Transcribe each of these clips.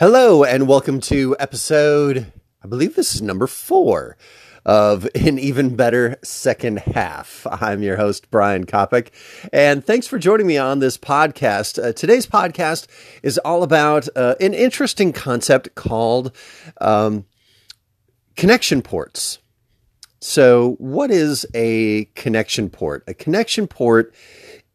Hello, and welcome to episode, I believe this is number 4 of An Even Better Second Half. I'm your host, Brian Kopecky, and thanks for joining me on this podcast. Today's podcast is all about an interesting concept called connection ports. So what is a connection port? A connection port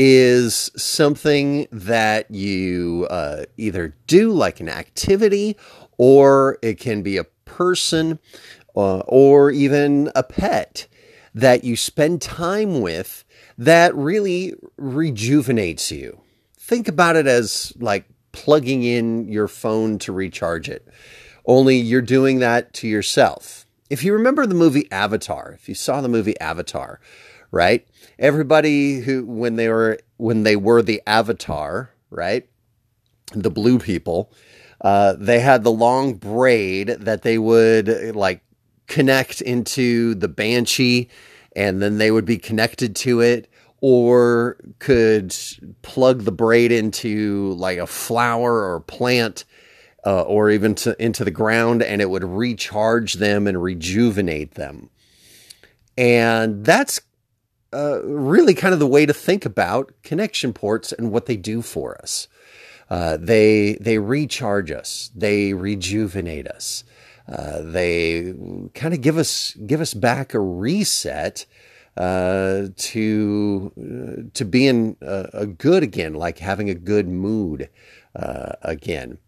is something that you either do like an activity, or it can be a person or even a pet that you spend time with that really rejuvenates you. Think about it as like plugging in your phone to recharge it, only you're doing that to yourself. If you remember the movie Avatar, if you saw the movie Avatar, right? Everybody who, when they were the Avatar, right? The blue people, they had the long braid that they would like connect into the Banshee, and then they would be connected to it, or could plug the braid into like a flower or plant, or even into the ground, and it would recharge them and rejuvenate them. And that's really kind of the way to think about connection ports and what they do for us. They recharge us. They rejuvenate us. They kind of give us back a reset to being a good again, like having a good mood again.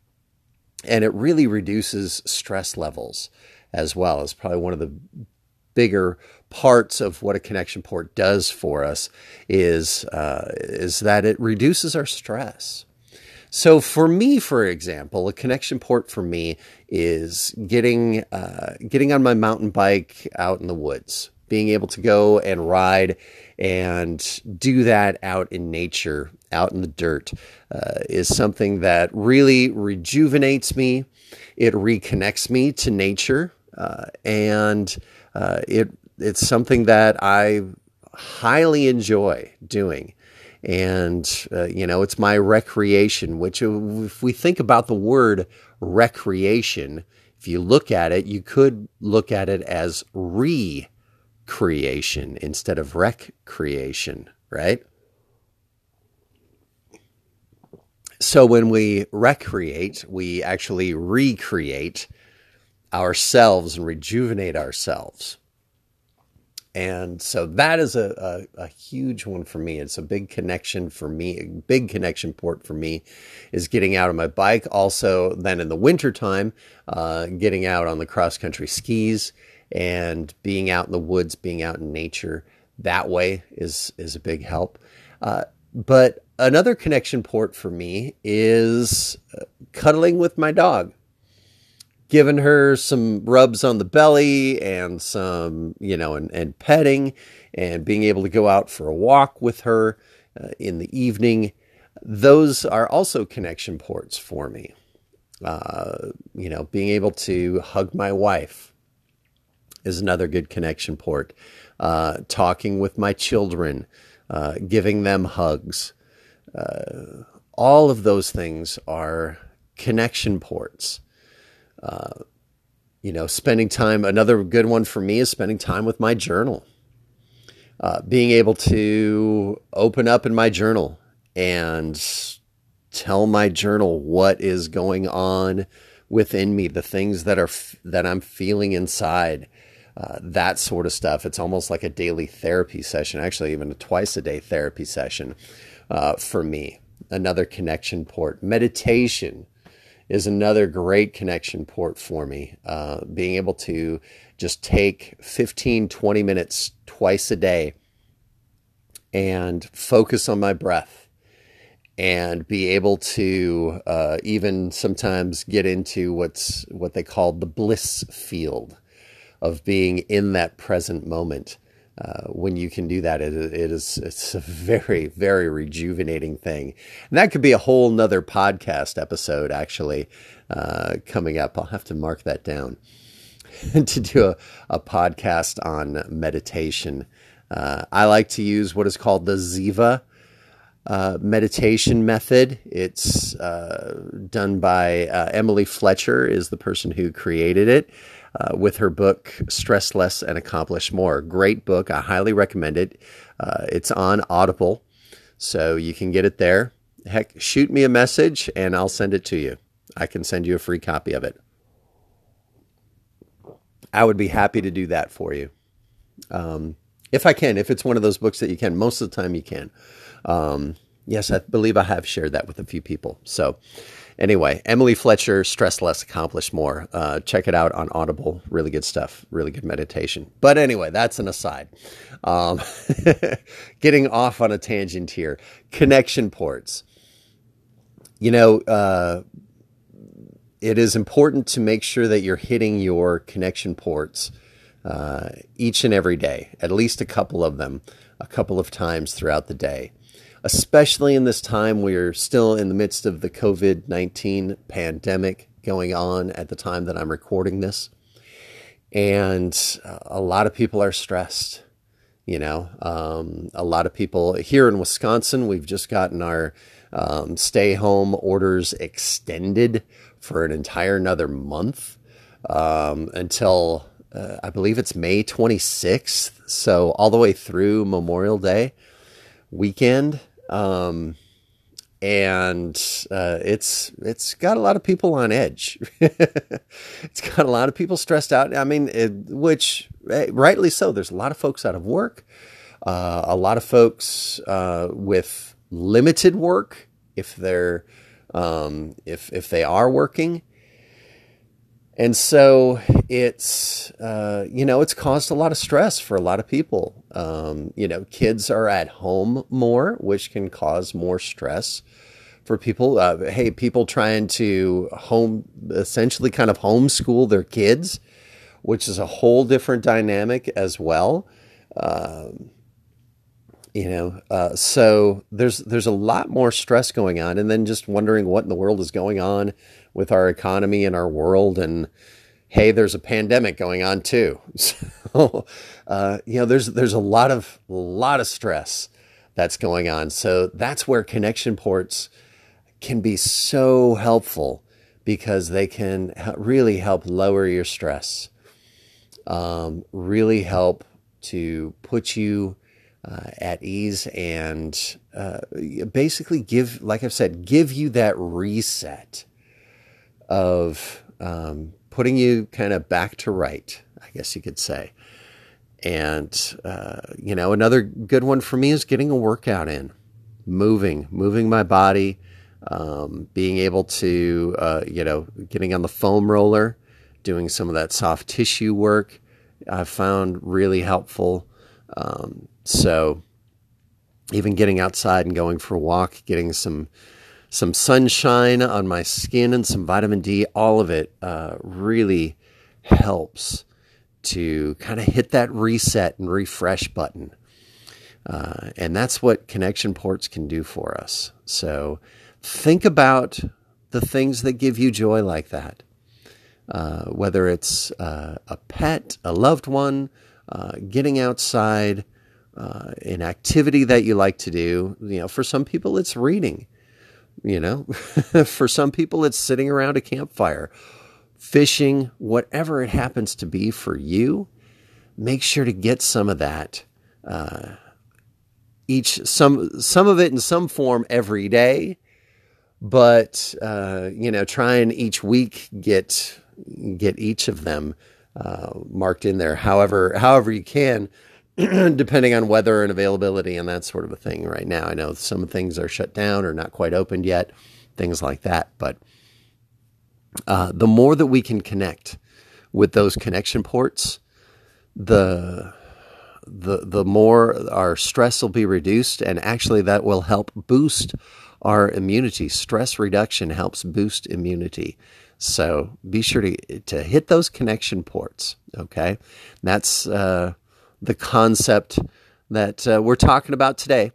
And it really reduces stress levels as well. It's probably one of the bigger parts of what a connection port does for us is that it reduces our stress. So for me, for example, a connection port for me is getting on my mountain bike out in the woods, being able to go and ride and do that out in nature, out in the dirt, is something that really rejuvenates me. It reconnects me to nature, and it's something that I highly enjoy doing. And, it's my recreation, which if we think about the word recreation, if you look at it, you could look at it as recreation instead of recreation, right? So when we recreate, we actually recreate ourselves and rejuvenate ourselves. And so that is a huge one for me. It's a big connection for me. A big connection port for me is getting out on my bike. Also, then in the wintertime, getting out on the cross-country skis and being out in the woods, being out in nature that way is a big help. But another connection port for me is cuddling with my dog. Giving her some rubs on the belly and some, and petting, and being able to go out for a walk with her in the evening. Those are also connection ports for me. Being able to hug my wife is another good connection port. Talking with my children, giving them hugs. All of those things are connection ports. Spending time, another good one for me is spending time with my journal, being able to open up in my journal and tell my journal what is going on within me, the things that I'm feeling inside, that sort of stuff. It's almost like a daily therapy session, actually even a twice a day therapy session, for me, another connection port. Meditation is another great connection port for me. Being able to just take 15, 20 minutes twice a day and focus on my breath, and be able to even sometimes get into what they call the bliss field of being in that present moment. When you can do that, it's a very, very rejuvenating thing. And that could be a whole nother podcast episode, actually, coming up. I'll have to mark that down to do a podcast on meditation. I like to use what is called the Ziva meditation method. It's done by Emily Fletcher is the person who created it with her book, Stress Less and Accomplish More. Great book. I highly recommend it. It's on Audible, so you can get it there. Heck, shoot me a message and I'll send it to you. I can send you a free copy of it. I would be happy to do that for you. If I can, if it's one of those books that you can, most of the time you can. Yes, I believe I have shared that with a few people. So anyway, Emily Fletcher, Stress Less, Accomplish More. Check it out on Audible. Really good stuff. Really good meditation. But anyway, that's an aside. Getting off on a tangent here. Connection ports. You know, it is important to make sure that you're hitting your connection ports each and every day, at least a couple of them, a couple of times throughout the day, especially in this time we're still in the midst of the COVID-19 pandemic going on at the time that I'm recording this. And a lot of people are stressed, you know, a lot of people here in Wisconsin, we've just gotten our stay home orders extended for an entire another month until I believe it's May 26th. So all the way through Memorial Day weekend. It's got a lot of people on edge. It's got a lot of people stressed out. I mean, which rightly so. There's a lot of folks out of work, a lot of folks with limited work if they're if they are working. And so it's, you know, it's caused a lot of stress for a lot of people. You know, kids are at home more, which can cause more stress for people. Hey, people trying to essentially kind of homeschool their kids, which is a whole different dynamic as well. You know, so there's a lot more stress going on, and then just wondering what in the world is going on with our economy and our world. And hey, there's a pandemic going on too. So, you know, there's a lot of stress that's going on. So that's where connection ports can be so helpful, because they can really help lower your stress, really help to put you at ease and basically give, like I've said, give you that reset of putting you kind of back to right, I guess you could say. And, you know, another good one for me is getting a workout in, moving my body, being able to, you know, getting on the foam roller, doing some of that soft tissue work I've found really helpful. So even getting outside and going for a walk, getting some sunshine on my skin and some vitamin D, all of it really helps to kind of hit that reset and refresh button. And that's what connection ports can do for us. So think about the things that give you joy like that, whether it's a pet, a loved one, getting outside, an activity that you like to do. You know, for some people it's reading. You know, for some people, it's sitting around a campfire, fishing, whatever it happens to be for you. Make sure to get some of that, some of it in some form every day. But, you know, try and each week get each of them marked in there. However you can, depending on weather and availability and that sort of a thing right now. I know some things are shut down or not quite opened yet, things like that. But the more that we can connect with those connection ports, the more our stress will be reduced, and actually that will help boost our immunity. Stress reduction helps boost immunity. So be sure to hit those connection ports, okay? That's... the concept that we're talking about today,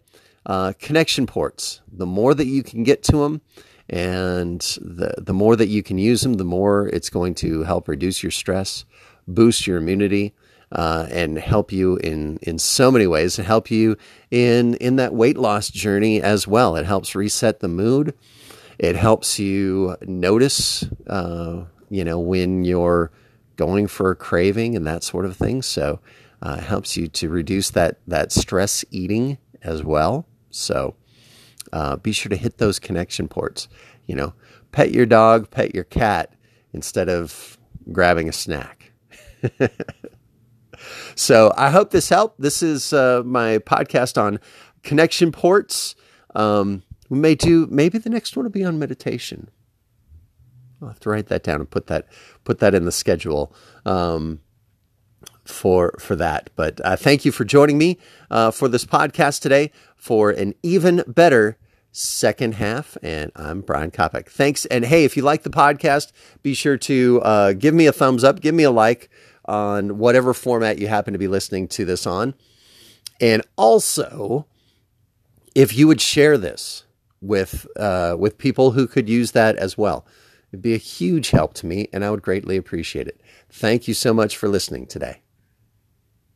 connection ports. The more that you can get to them, and the more that you can use them, the more it's going to help reduce your stress, boost your immunity, and help you in so many ways. It helps you in that weight loss journey as well. It helps reset the mood. It helps you notice, when you're going for a craving and that sort of thing. So it helps you to reduce that stress eating as well. So be sure to hit those connection ports. Pet your dog, pet your cat instead of grabbing a snack. So I hope this helped. This is my podcast on connection ports. We may do, maybe the next one will be on meditation. I'll have to write that down and put that in the schedule for that. But thank you for joining me for this podcast today for an even better second half. And I'm Brian Kopecky. Thanks. And hey, if you like the podcast, be sure to give me a thumbs up, give me a like on whatever format you happen to be listening to this on. And also, if you would share this with people who could use that as well, it'd be a huge help to me, and I would greatly appreciate it. Thank you so much for listening today.